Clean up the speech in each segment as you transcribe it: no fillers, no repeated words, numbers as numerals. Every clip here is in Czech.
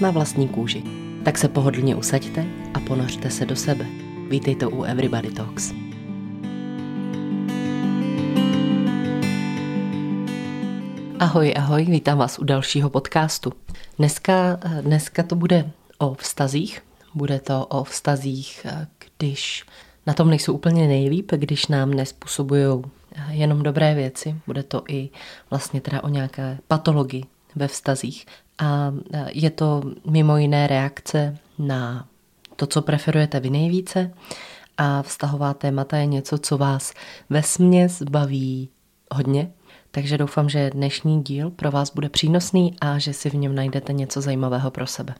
Na vlastní kůži. Tak se pohodlně usaďte a ponořte se do sebe. Vítejte u Everybody Talks. Ahoj, ahoj, vítám vás u dalšího podcastu. Dneska to bude o vztazích. Bude to o vztazích, když na tom nejsou úplně nejlíp, když nám nespůsobují jenom dobré věci. Bude to i vlastně teda o nějaké patologii ve vztazích. A je to mimo jiné reakce na to, co preferujete vy nejvíce. A vztahová témata je něco, co vás vesměs baví hodně. Takže doufám, že dnešní díl pro vás bude přínosný a že si v něm najdete něco zajímavého pro sebe.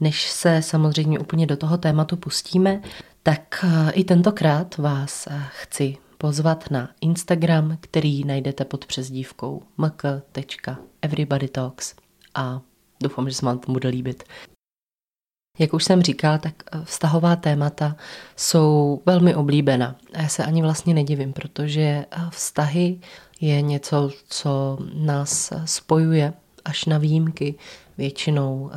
Než se samozřejmě úplně do toho tématu pustíme, tak i tentokrát vás chci pozvat na Instagram, který najdete pod přezdívkou mk.everybodytalks a doufám, že se vám to bude líbit. Jak už jsem říkala, tak vztahová témata jsou velmi oblíbená. Já se ani vlastně nedivím, protože vztahy je něco, co nás spojuje až na výjimky, většinou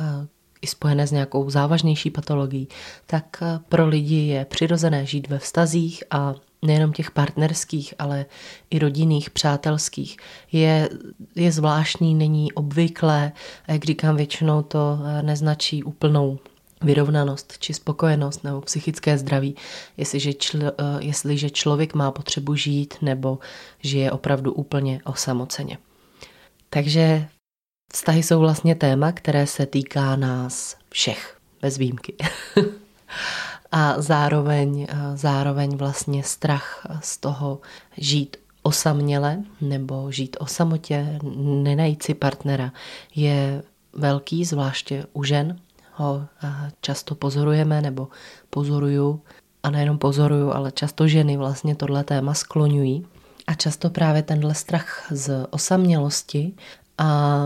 i spojené s nějakou závažnější patologií, tak pro lidi je přirozené žít ve vztazích a nejenom těch partnerských, ale i rodinných, přátelských. Je zvláštní, není obvyklé, a jak říkám, většinou to neznačí úplnou vyrovnanost či spokojenost nebo psychické zdraví, jestliže člověk má potřebu žít nebo žije opravdu úplně osamoceně. Takže vztahy jsou vlastně téma, které se týká nás všech, bez výjimky. A zároveň vlastně strach z toho žít osaměle nebo žít o samotě, nenajít si partnera je velký, zvláště u žen. Ho často pozorujeme nebo pozoruju a nejenom pozoruju, ale často ženy vlastně tohle téma skloňují a často právě tenhle strach z osamělosti a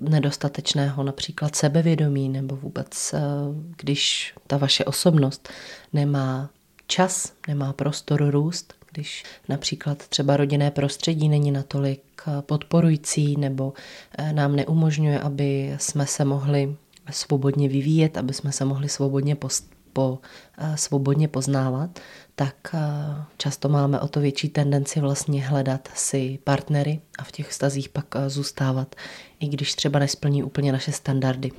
nedostatečného například sebevědomí nebo vůbec, když ta vaše osobnost nemá čas, nemá prostor růst, když například třeba rodinné prostředí není natolik podporující nebo nám neumožňuje, aby jsme se mohli svobodně vyvíjet, aby jsme se mohli svobodně poznávat, tak často máme o to větší tendenci vlastně hledat si partnery a v těch vztazích pak zůstávat, i když třeba nesplní úplně naše standardy.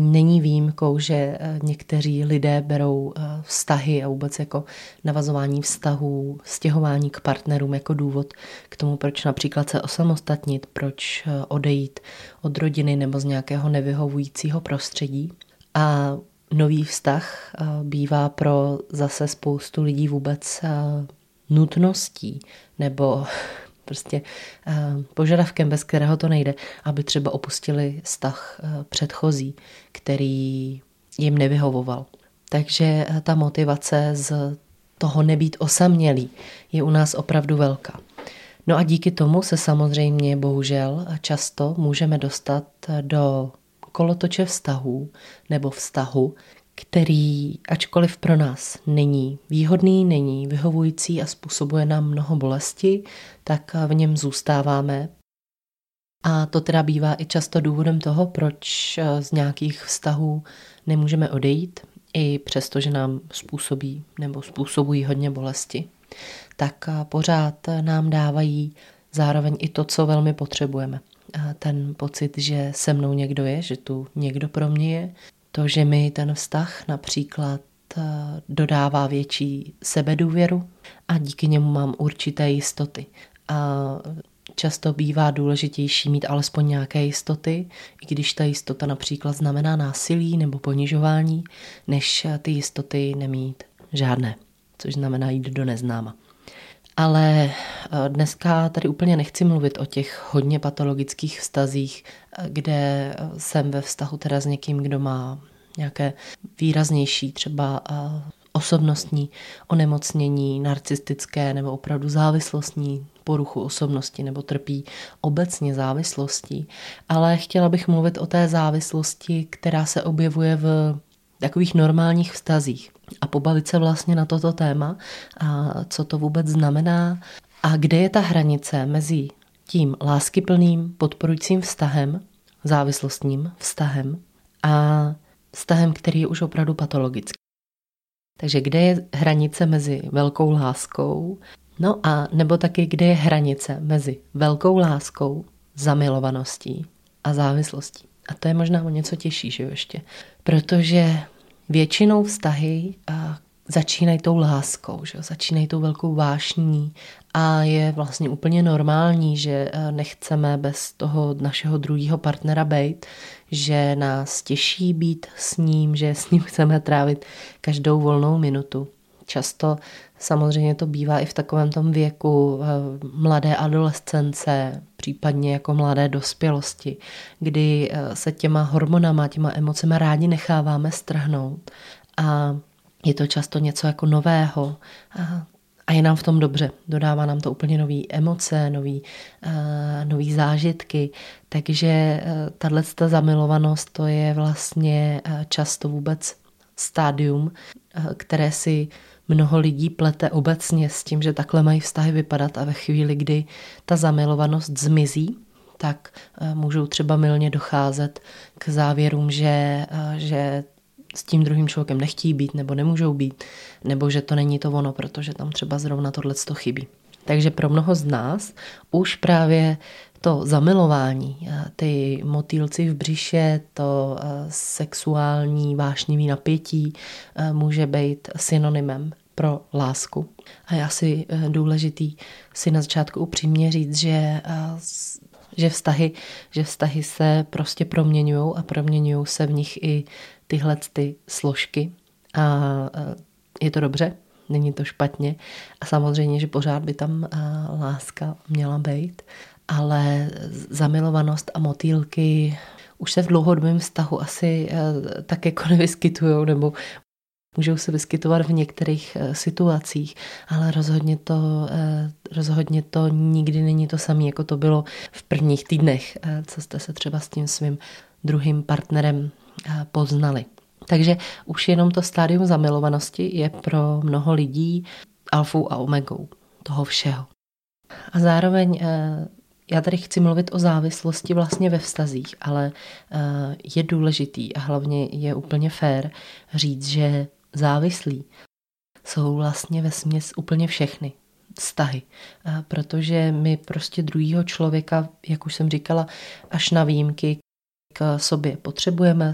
Není výjimkou, že někteří lidé berou vztahy a vůbec jako navazování vztahů, stěhování k partnerům jako důvod k tomu, proč například se osamostatnit, proč odejít od rodiny nebo z nějakého nevyhovujícího prostředí. A nový vztah bývá pro zase spoustu lidí vůbec nutností nebo prostě požadavkem, bez kterého to nejde, aby třeba opustili vztah předchozí, který jim nevyhovoval. Takže ta motivace z toho nebýt osamělý je u nás opravdu velká. No a díky tomu se samozřejmě bohužel často můžeme dostat do kolotoče vztahů nebo vztahu, který ačkoliv pro nás není výhodný, není vyhovující a způsobuje nám mnoho bolesti, tak v něm zůstáváme. A to teda bývá i často důvodem toho, proč z nějakých vztahů nemůžeme odejít, i přesto, že nám způsobují hodně bolesti. Tak pořád nám dávají zároveň i to, co velmi potřebujeme. Ten pocit, že se mnou někdo je, že tu někdo pro mě je, to, že mi ten vztah například dodává větší sebedůvěru a díky němu mám určité jistoty. A často bývá důležitější mít alespoň nějaké jistoty, i když ta jistota například znamená násilí nebo ponižování, než ty jistoty nemít žádné, což znamená jít do neznáma. Ale dneska tady úplně nechci mluvit o těch hodně patologických vztazích, kde jsem ve vztahu teda s někým, kdo má nějaké výraznější třeba osobnostní onemocnění, narcistické nebo opravdu závislostní poruchu osobnosti nebo trpí obecně závislostí. Ale chtěla bych mluvit o té závislosti, která se objevuje v takových normálních vztazích a pobavit se vlastně na toto téma, a co to vůbec znamená a kde je ta hranice mezi tím láskyplným, podporujícím vztahem, závislostním vztahem a vztahem, který je už opravdu patologický. Takže kde je hranice mezi velkou láskou, no a nebo taky kde je hranice mezi velkou láskou, zamilovaností a závislostí. A to je možná o něco těžší, že jo, ještě. Protože většinou vztahy začínají tou láskou, že jo? Začínají tou velkou vášní a je vlastně úplně normální, že nechceme bez toho našeho druhého partnera bejt, že nás těší být s ním, že s ním chceme trávit každou volnou minutu. Často samozřejmě to bývá i v takovém tom věku mladé adolescence, případně jako mladé dospělosti, kdy se těma hormonama, těma emocema rádi necháváme strhnout a je to často něco jako nového a je nám v tom dobře. Dodává nám to úplně nové emoce, nový zážitky, takže tato zamilovanost to je vlastně často vůbec stádium, které si mnoho lidí plete obecně s tím, že takhle mají vztahy vypadat a ve chvíli, kdy ta zamilovanost zmizí, tak můžou třeba mylně docházet k závěrům, že s tím druhým člověkem nechtějí být nebo nemůžou být, nebo že to není to ono, protože tam třeba zrovna tohleto chybí. Takže pro mnoho z nás už právě to zamilování, ty motýlci v břiše, to sexuální vášnivý napětí může být synonymem pro lásku. A je asi důležitý si na začátku upřímně říct, že vztahy se prostě proměňují a proměňují se v nich i tyhle ty složky. A je to dobře, není to špatně. A samozřejmě, že pořád by tam láska měla být. Ale zamilovanost a motýlky už se v dlouhodobém vztahu asi tak jako nevyskytujou, nebo můžou se vyskytovat v některých situacích, ale rozhodně to nikdy není to samé, jako to bylo v prvních týdnech, co jste se třeba s tím svým druhým partnerem poznali. Takže už jenom to stádium zamilovanosti je pro mnoho lidí alfou a omegou toho všeho. A zároveň já tady chci mluvit o závislosti vlastně ve vztazích, ale je důležitý a hlavně je úplně fér říct, že závislí jsou vlastně vesměs úplně všechny vztahy, protože my prostě druhýho člověka, jak už jsem říkala, až na výjimky k sobě potřebujeme.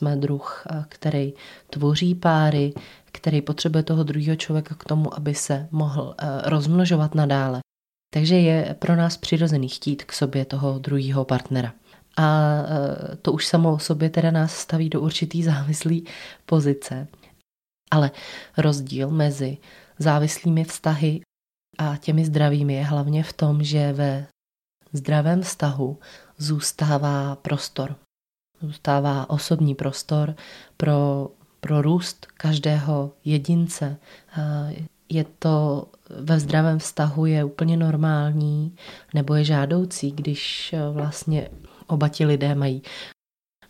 Jsme druh, který tvoří páry, který potřebuje toho druhého člověka k tomu, aby se mohl rozmnožovat nadále. Takže je pro nás přirozený chtít k sobě toho druhého partnera. A to už samo o sobě teda nás staví do určitý závislý pozice. Ale rozdíl mezi závislými vztahy a těmi zdravými je hlavně v tom, že ve zdravém vztahu zůstává prostor. Zůstává osobní prostor pro růst každého jedince. Je to ve zdravém vztahu je úplně normální nebo je žádoucí, když vlastně oba ti lidé mají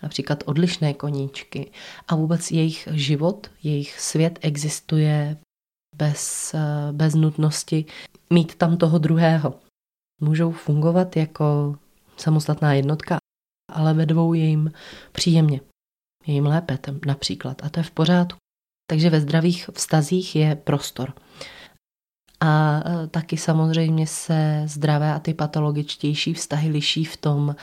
například odlišné koníčky a vůbec jejich život, jejich svět existuje bez nutnosti mít tam toho druhého. Můžou fungovat jako samostatná jednotka, ale ve dvou je jim příjemně, je jim lépe například a to je v pořádku. Takže ve zdravých vztazích je prostor. A taky samozřejmě se zdravé a ty patologičtější vztahy liší v tom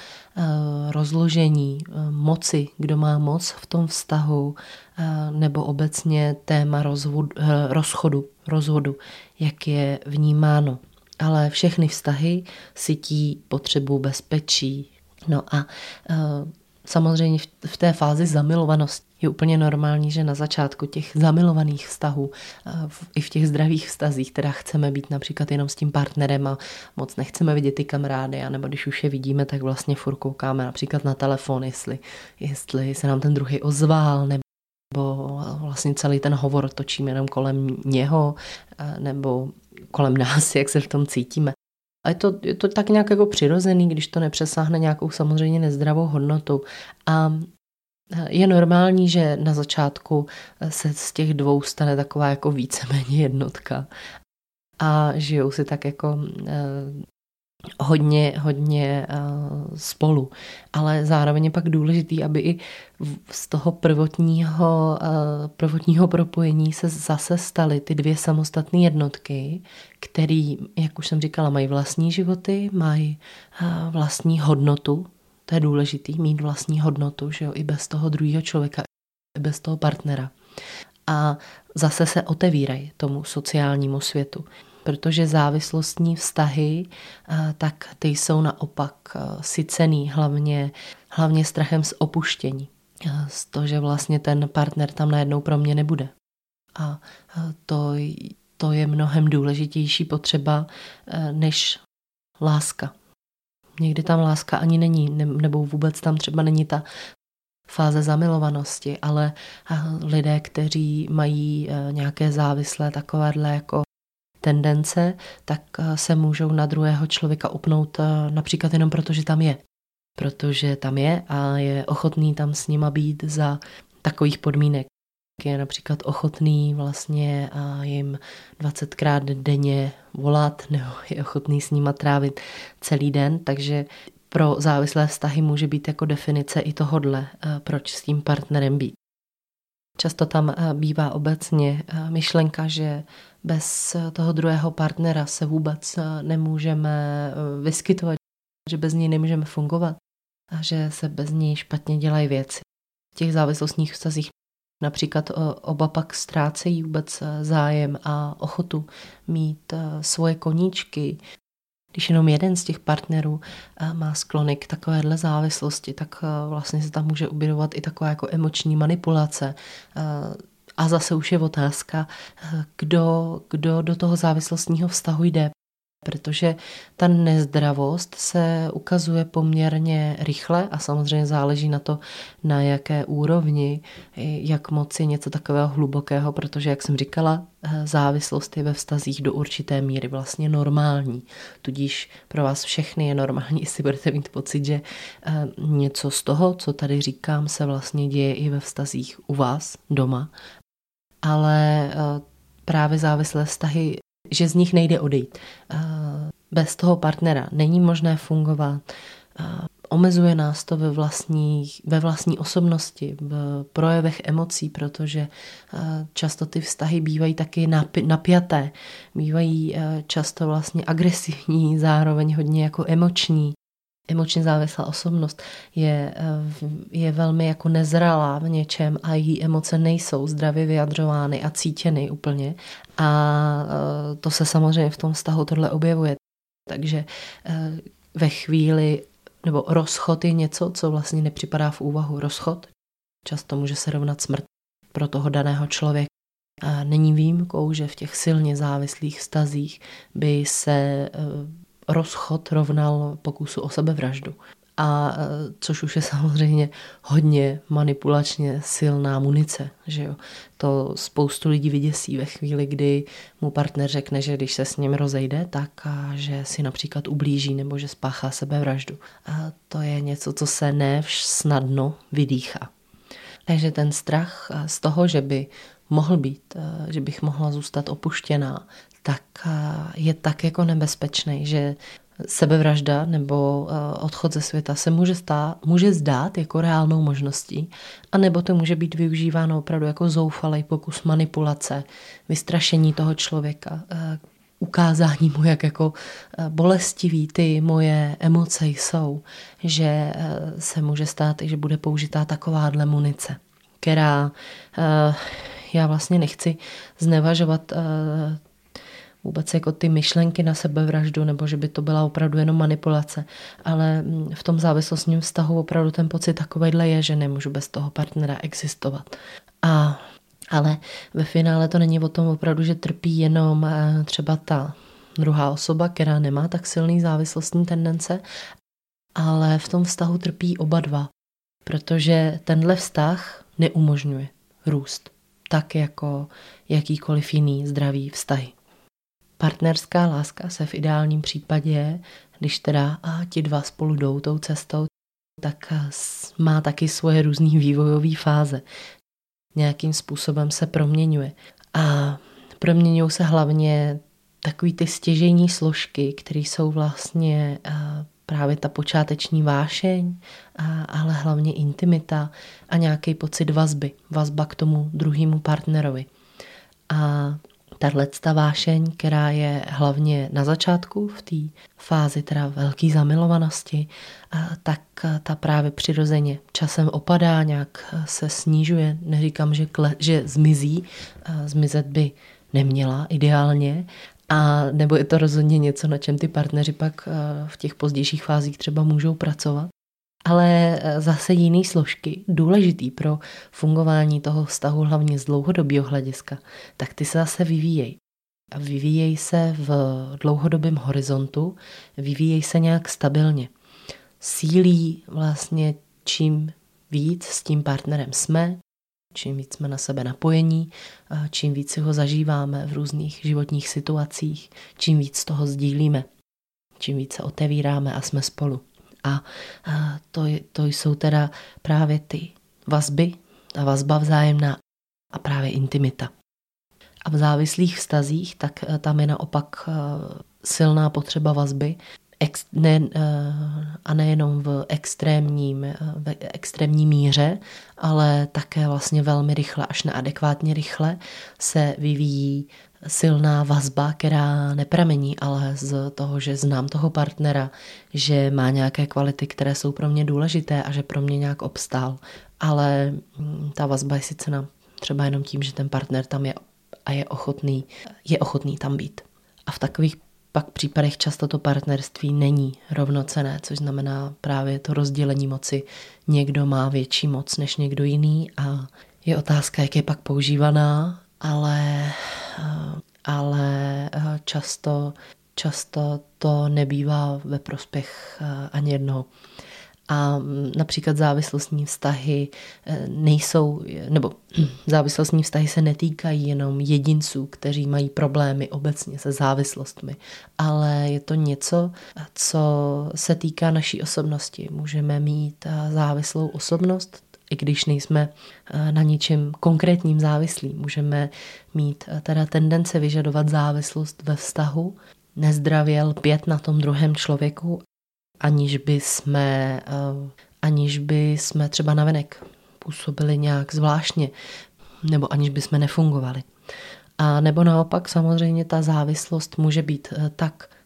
rozložení moci, kdo má moc v tom vztahu, nebo obecně téma rozchodu, jak je vnímáno. Ale všechny vztahy cítí potřebu bezpečí. No a samozřejmě v té fázi zamilovanosti je úplně normální, že na začátku těch zamilovaných vztahů i v těch zdravých vztazích teda chceme být například jenom s tím partnerem a moc nechceme vidět ty kamarády, anebo když už je vidíme, tak vlastně furt koukáme například na telefon, jestli se nám ten druhý ozval, nebo vlastně celý ten hovor točíme jenom kolem něho nebo kolem nás, jak se v tom cítíme. A je to tak nějak jako přirozený, když to nepřesáhne nějakou samozřejmě nezdravou hodnotu. A je normální, že na začátku se z těch dvou stane taková jako víceméně jednotka. A žijou si tak jako hodně spolu. Ale zároveň je pak důležitý, aby i z toho prvotního propojení se zase staly ty dvě samostatné jednotky, které, jak už jsem říkala, mají vlastní životy, mají vlastní hodnotu. To je důležitý, mít vlastní hodnotu, že jo, i bez toho druhého člověka, i bez toho partnera. A zase se otevírají tomu sociálnímu světu. Protože závislostní vztahy, tak ty jsou naopak sycený, hlavně strachem z opuštění. Z toho, že vlastně ten partner tam najednou pro mě nebude. A to je mnohem důležitější potřeba než láska. Někdy tam láska ani není, nebo vůbec tam třeba není ta fáze zamilovanosti, ale lidé, kteří mají nějaké závislé takovéhle jako tendence, tak se můžou na druhého člověka upnout například jenom proto, že tam je. Protože tam je a je ochotný tam s nima být za takových podmínek. Je například ochotný vlastně a jim 20krát denně volat nebo je ochotný s nima trávit celý den, takže pro závislé vztahy může být jako definice i tohodle, proč s tím partnerem být. Často tam bývá obecně myšlenka, že bez toho druhého partnera se vůbec nemůžeme vyskytovat, že bez něj nemůžeme fungovat a že se bez něj špatně dělají věci. V těch závislostních vztazích například oba pak ztrácejí vůbec zájem a ochotu mít svoje koníčky. Když jenom jeden z těch partnerů má sklony k takovéhle závislosti, tak vlastně se tam může objevovat i taková jako emoční manipulace. A zase už je otázka, kdo do toho závislostního vztahu jde, protože ta nezdravost se ukazuje poměrně rychle a samozřejmě záleží na to, na jaké úrovni, jak moc je něco takového hlubokého, protože, jak jsem říkala, závislost je ve vztazích do určité míry vlastně normální. Tudíž pro vás všechny je normální, jestli budete mít pocit, že něco z toho, co tady říkám, se vlastně děje i ve vztazích u vás doma. Ale právě závislé vztahy, že z nich nejde odejít. Bez toho partnera není možné fungovat. Omezuje nás to ve vlastní osobnosti, v projevech emocí, protože často ty vztahy bývají taky napjaté, bývají často vlastně agresivní, zároveň hodně jako emoční. Emočně závislá osobnost je velmi jako nezralá v něčem a její emoce nejsou zdravě vyjadřovány a cítěny úplně. A to se samozřejmě v tom vztahu tohle objevuje. Takže ve chvíli, nebo rozchod je něco, co vlastně nepřipadá v úvahu. Rozchod často může se rovnat smrt pro toho daného člověka. A není výjimkou, že v těch silně závislých vztazích by se rozchod rovnal pokusu o sebevraždu. A což už je samozřejmě hodně manipulačně silná munice, že jo. To spoustu lidí vyděsí ve chvíli, kdy mu partner řekne, že když se s ním rozejde, tak a že si například ublíží nebo že spáchá sebevraždu. A to je něco, co se ne snadno vydýchá. Takže ten strach z toho, že by mohl být, že bych mohla zůstat opuštěná, tak je tak jako nebezpečný, že sebevražda nebo odchod ze světa se může zdát jako reálnou možností, anebo to může být využíváno opravdu jako zoufalý pokus manipulace, vystrašení toho člověka, ukázání mu, jak jako bolestivý ty moje emoce jsou, že se může stát, že bude použitá takováhle munice, která já vlastně nechci znevažovat vůbec jako ty myšlenky na sebevraždu, nebo že by to byla opravdu jenom manipulace. Ale v tom závislostním vztahu opravdu ten pocit takovejhle je, že nemůžu bez toho partnera existovat. Ale ve finále to není o tom opravdu, že trpí jenom třeba ta druhá osoba, která nemá tak silný závislostní tendence, ale v tom vztahu trpí oba dva, protože tenhle vztah neumožňuje růst, tak jako jakýkoliv jiný zdravý vztahy. Partnerská láska se v ideálním případě, když teda a ti dva spolu jdou tou cestou, tak má taky svoje různé vývojové fáze. Nějakým způsobem se proměňuje. A proměňují se hlavně takový ty stěžejní složky, které jsou vlastně právě ta počáteční vášeň, ale hlavně intimita a nějaký pocit vazby. Vazba k tomu druhému partnerovi. A tato vášeň, která je hlavně na začátku, v té fázi teda velké zamilovanosti, tak ta právě přirozeně časem opadá, nějak se snižuje. Neříkám, že zmizí, zmizet by neměla ideálně, a nebo je to rozhodně něco, na čem ty partneři pak v těch pozdějších fázích třeba můžou pracovat. Ale zase jiné složky, důležitý pro fungování toho vztahu hlavně z dlouhodobého hlediska, tak ty se zase vyvíjejí. A vyvíjejí se v dlouhodobém horizontu, vyvíjejí se nějak stabilně. Sílí vlastně čím víc s tím partnerem jsme, čím víc jsme na sebe napojení, čím víc si ho zažíváme v různých životních situacích, čím víc toho sdílíme, čím víc se otevíráme a jsme spolu. A to jsou teda právě ty vazby, ta vazba vzájemná a právě intimita. A v závislých vztazích, tak tam je naopak silná potřeba vazby a nejenom v extrémní míře, ale také vlastně velmi rychle, až neadekvátně rychle se vyvíjí silná vazba, která nepramení, ale z toho, že znám toho partnera, že má nějaké kvality, které jsou pro mě důležité a že pro mě nějak obstál. Ale ta vazba je sice třeba jenom tím, že ten partner tam je a je ochotný tam být. A v takových pak případech často to partnerství není rovnocenné, což znamená právě to rozdělení moci. Někdo má větší moc než někdo jiný a je otázka, jak je pak používaná, ale často to nebývá ve prospěch ani jednoho. A například závislostní vztahy závislostní vztahy se netýkají jenom jedinců, kteří mají problémy obecně se závislostmi, ale je to něco, co se týká naší osobnosti. Můžeme mít závislou osobnost, i když nejsme na ničem konkrétním závislí. Můžeme mít teda tendence vyžadovat závislost ve vztahu, nezdravě lpět na tom druhém člověku, aniž by jsme třeba navenek působili nějak zvláštně, nebo aniž by jsme nefungovali. A nebo naopak samozřejmě ta závislost může být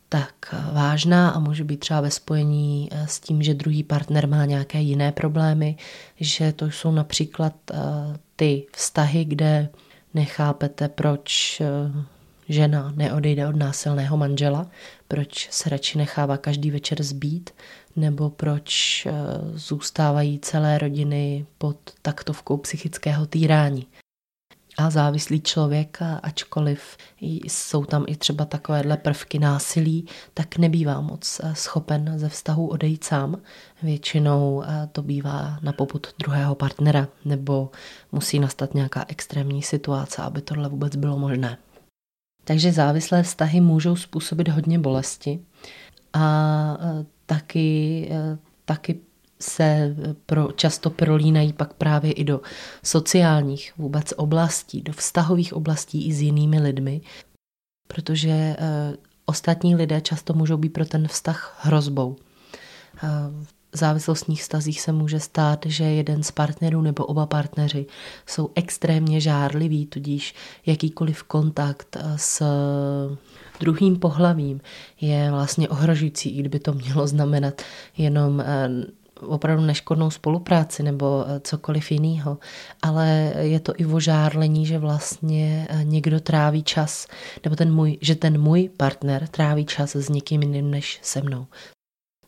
tak vážná a může být třeba ve spojení s tím, že druhý partner má nějaké jiné problémy, že to jsou například ty vztahy, kde nechápete, proč žena neodejde od násilného manžela, proč se radši nechává každý večer zbít, nebo proč zůstávají celé rodiny pod taktovkou psychického týrání. A závislý člověk, ačkoliv jsou tam i třeba takovéhle prvky násilí, tak nebývá moc schopen ze vztahu odejít sám. Většinou to bývá na popud druhého partnera, nebo musí nastat nějaká extrémní situace, aby tohle vůbec bylo možné. Takže závislé vztahy můžou způsobit hodně bolesti a taky se často prolínají pak právě i do sociálních vůbec oblastí, do vztahových oblastí i s jinými lidmi, protože ostatní lidé často můžou být pro ten vztah hrozbou. V závislostních vztazích se může stát, že jeden z partnerů nebo oba partneři jsou extrémně žárliví, tudíž jakýkoliv kontakt s druhým pohlavím je vlastně ohrožující, i kdyby to mělo znamenat jenom opravdu neškodnou spolupráci nebo cokoliv jiného, ale je to i ožárlení, že vlastně někdo tráví čas, nebo ten můj partner tráví čas s někým jiným než se mnou.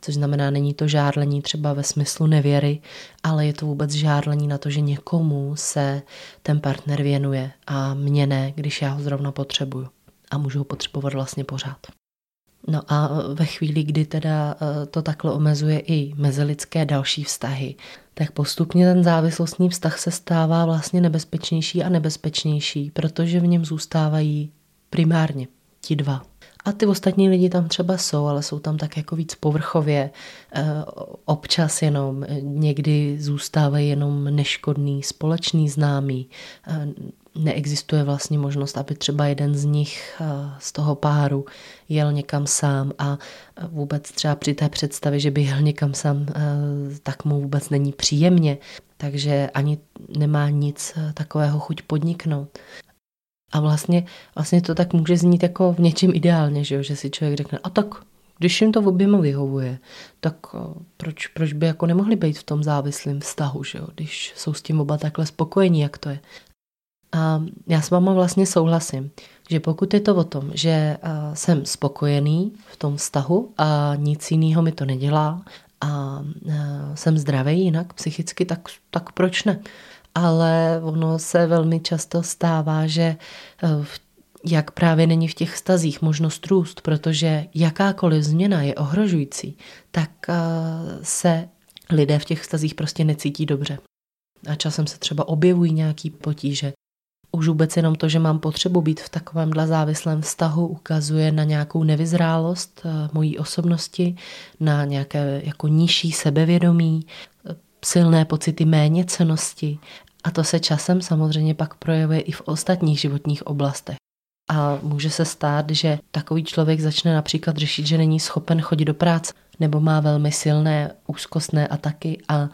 Což znamená, není to žárlení třeba ve smyslu nevěry, ale je to vůbec žárlení na to, že někomu se ten partner věnuje a mně ne, když já ho zrovna potřebuju. A můžu ho potřebovat vlastně pořád. No a ve chvíli, kdy teda to takhle omezuje i mezilidské další vztahy, tak postupně ten závislostní vztah se stává vlastně nebezpečnější a nebezpečnější, protože v něm zůstávají primárně ti dva. A ty ostatní lidi tam třeba jsou, ale jsou tam tak jako víc povrchově, občas jenom, někdy zůstávají jenom neškodný společný známý. Neexistuje vlastně možnost, aby třeba jeden z nich z toho páru jel někam sám a vůbec třeba při té představě, že by jel někam sám, tak mu vůbec není příjemně, takže ani nemá nic takového chuť podniknout. A vlastně to tak může znít jako v něčem ideálně, že si člověk řekne, a tak když jim to oběma vyhovuje, tak proč by jako nemohli být v tom závislém vztahu, že jo, když jsou s tím oba takhle spokojení, jak to je. A já s váma vlastně souhlasím, že pokud je to o tom, že jsem spokojený v tom vztahu a nic jiného mi to nedělá a jsem zdravý jinak psychicky, tak proč ne? Ale ono se velmi často stává, že jak právě není v těch vztazích možnost růst, protože jakákoliv změna je ohrožující, tak se lidé v těch vztazích prostě necítí dobře. A časem se třeba objevují nějaký potíže. Už vůbec jenom to, že mám potřebu být v takovémhle závislém vztahu, ukazuje na nějakou nevyzrálost mojí osobnosti, na nějaké jako nižší sebevědomí, silné pocity méněcenosti. A to se časem samozřejmě pak projevuje i v ostatních životních oblastech. A může se stát, že takový člověk začne například řešit, že není schopen chodit do práce, nebo má velmi silné úzkostné ataky a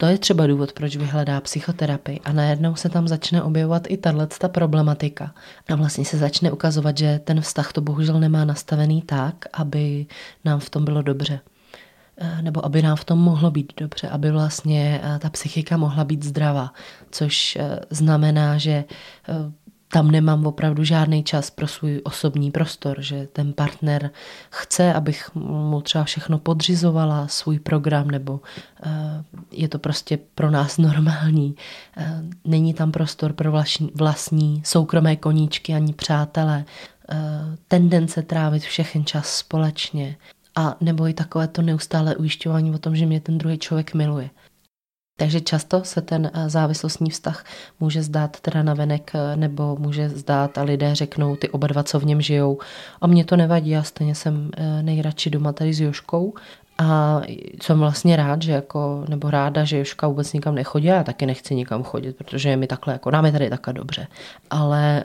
to je třeba důvod, proč vyhledá psychoterapii a najednou se tam začne objevovat i tato problematika. A vlastně se začne ukazovat, že ten vztah to bohužel nemá nastavený tak, aby nám v tom bylo dobře. Nebo aby nám v tom mohlo být dobře, aby vlastně ta psychika mohla být zdravá, což znamená, že tam nemám opravdu žádný čas pro svůj osobní prostor, že ten partner chce, abych mu třeba všechno podřizovala, svůj program, nebo je to prostě pro nás normální. Není tam prostor pro vlastní soukromé koníčky ani přátelé. Tendence trávit všechen čas společně. A nebo i takové to neustále ujišťování o tom, že mě ten druhý člověk miluje. Takže často se ten závislostní vztah může zdát teda navenek, nebo může zdát a lidé řeknou, ty oba dva, co v něm žijou. A mě to nevadí, já stejně jsem nejradši doma tady s Jožkou. A jsem vlastně rád, že jako, nebo ráda, že Jožka vůbec nikam nechodí. Já taky nechci nikam chodit, protože mi takhle, jako nám je tady takhle dobře. Ale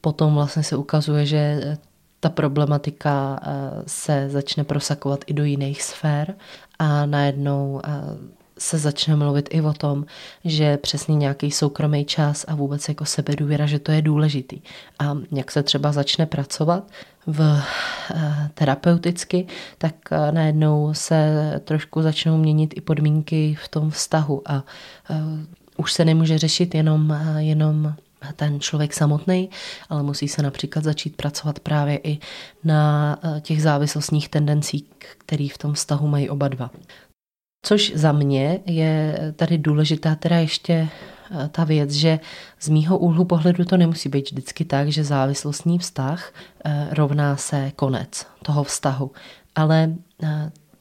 potom vlastně se ukazuje, že ta problematika se začne prosakovat i do jiných sfér a najednou se začne mluvit i o tom, že přesně nějaký soukromý čas a vůbec jako sebedůvěra, že to je důležitý. A jak se třeba začne pracovat terapeuticky, tak najednou se trošku začnou měnit i podmínky v tom vztahu a už se nemůže řešit jenom ten člověk samotný, ale musí se například začít pracovat právě i na těch závislostních tendencích, které v tom vztahu mají oba dva. Což za mě je tady důležitá teda ještě ta věc, že z mýho úhlu pohledu to nemusí být vždycky tak, že závislostní vztah rovná se konec toho vztahu. Ale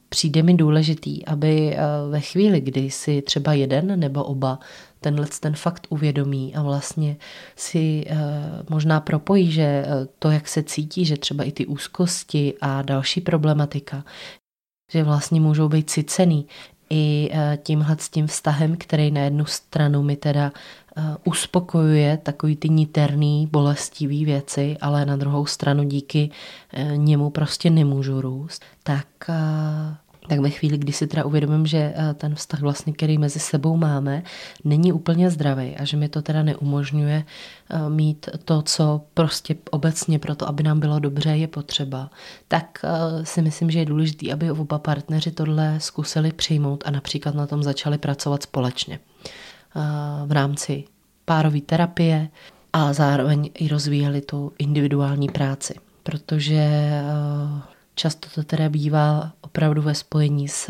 přijde mi důležitý, aby ve chvíli, kdy si třeba jeden nebo oba ten fakt uvědomí a vlastně si možná propojí, že to, jak se cítí, že třeba i ty úzkosti a další problematika, že vlastně můžou být sycený i tímhle vztahem, který na jednu stranu mi teda uspokojuje takový ty niterný, bolestivý věci, ale na druhou stranu díky němu prostě nemůžu růst, tak tak ve chvíli, kdy si teda uvědomím, že ten vztah vlastně, který mezi sebou máme, není úplně zdravý a že mi to teda neumožňuje mít to, co prostě obecně pro to, aby nám bylo dobře, je potřeba, tak si myslím, že je důležité, aby oba partneři tohle zkusili přijmout a například na tom začali pracovat společně v rámci párové terapie a zároveň i rozvíjeli tu individuální práci, protože často to teda bývá opravdu ve spojení s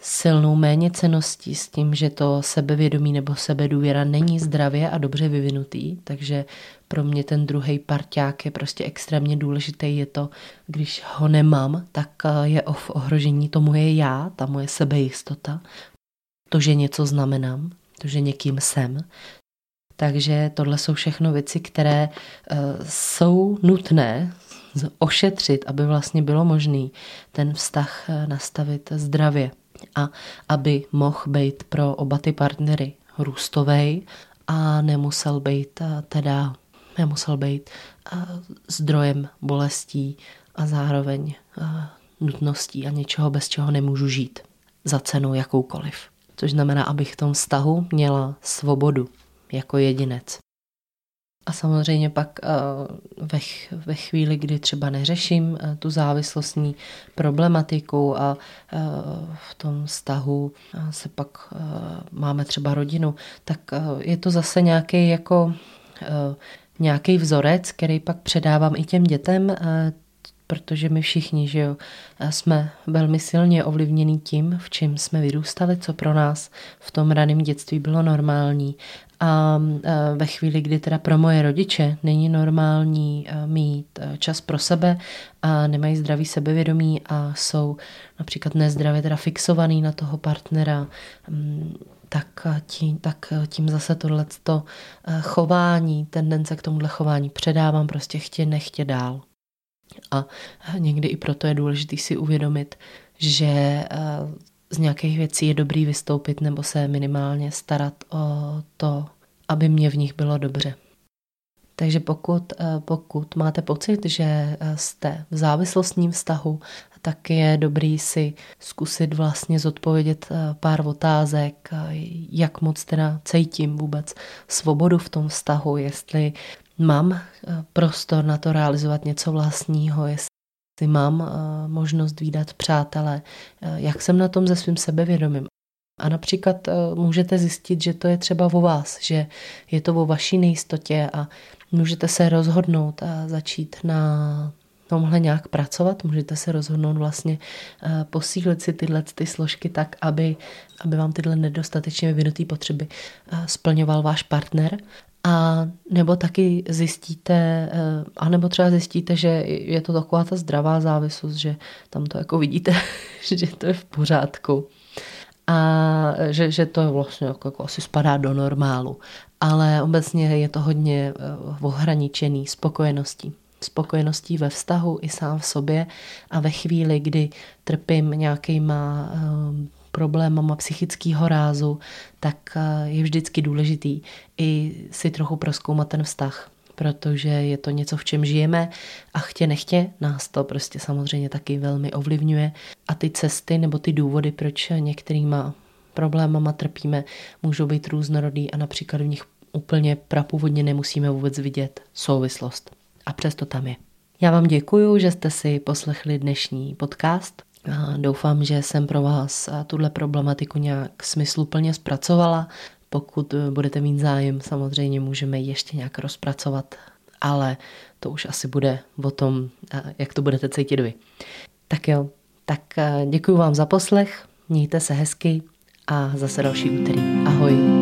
silnou méněcenností, s tím, že to sebevědomí nebo sebedůvěra není zdravě a dobře vyvinutý, takže pro mě ten druhej parťák je prostě extrémně důležitý, je to, když ho nemám, tak je v ohrožení to moje já, ta moje sebejistota, to, že něco znamenám, to, že někým jsem. Takže tohle jsou všechno věci, které jsou nutné ošetřit, aby vlastně bylo možný ten vztah nastavit zdravě a aby mohl být pro oba ty partnery růstovej a nemusel být zdrojem bolestí a zároveň nutností a něčeho, bez čeho nemůžu žít za cenu jakoukoliv. Což znamená, abych v tom vztahu měla svobodu jako jedinec. A samozřejmě pak ve chvíli, kdy třeba neřeším tu závislostní problematiku a v tom vztahu se pak máme třeba rodinu, tak je to zase nějaký vzorec, který pak předávám i těm dětem, protože my všichni, že jo, jsme velmi silně ovlivněni tím, v čem jsme vyrůstali, co pro nás v tom raném dětství bylo normální. A ve chvíli, kdy teda pro moje rodiče není normální mít čas pro sebe a nemají zdravý sebevědomí a jsou například nezdravě teda fixovaný na toho partnera, tak tím zase tohleto chování, tendence k tomuhle chování předávám prostě chtě nechtě dál. A někdy i proto je důležité si uvědomit, že z nějakých věcí je dobrý vystoupit nebo se minimálně starat o to, aby mě v nich bylo dobře. Takže pokud máte pocit, že jste v závislostním vztahu, tak je dobrý si zkusit vlastně zodpovědět pár otázek, jak moc teda cítím vůbec svobodu v tom vztahu, jestli mám prostor na to realizovat něco vlastního, jestli mám možnost vídat přátelé, jak jsem na tom se svým sebevědomím. A například můžete zjistit, že to je třeba o vás, že je to o vaší nejistotě a můžete se rozhodnout a začít na tomhle nějak pracovat, můžete se rozhodnout vlastně posílit si tyhle složky tak, aby vám tyhle nedostatečně vyvinuté potřeby splňoval váš partner. A nebo taky zjistíte, anebo třeba zjistíte, že je to taková ta zdravá závislost, že tam to jako vidíte, že to je v pořádku a že to je vlastně jako asi spadá do normálu. Ale obecně je to hodně ohraničený spokojeností. Spokojeností ve vztahu i sám v sobě a ve chvíli, kdy trpím nějakýma problémama psychického rázu, tak je vždycky důležitý i si trochu prozkoumat ten vztah, protože je to něco, v čem žijeme a chtě nechtě nás to prostě samozřejmě taky velmi ovlivňuje a ty cesty nebo ty důvody, proč některýma problémama trpíme, můžou být různorodý a například v nich úplně prapůvodně nemusíme vůbec vidět souvislost. A přesto tam je. Já vám děkuju, že jste si poslechli dnešní podcast. Doufám, že jsem pro vás tuhle problematiku nějak smysluplně zpracovala. Pokud budete mít zájem, samozřejmě můžeme ji ještě nějak rozpracovat, ale to už asi bude o tom, jak to budete cítit vy. Tak jo, tak děkuji vám za poslech, mějte se hezky a zase další úterý. Ahoj.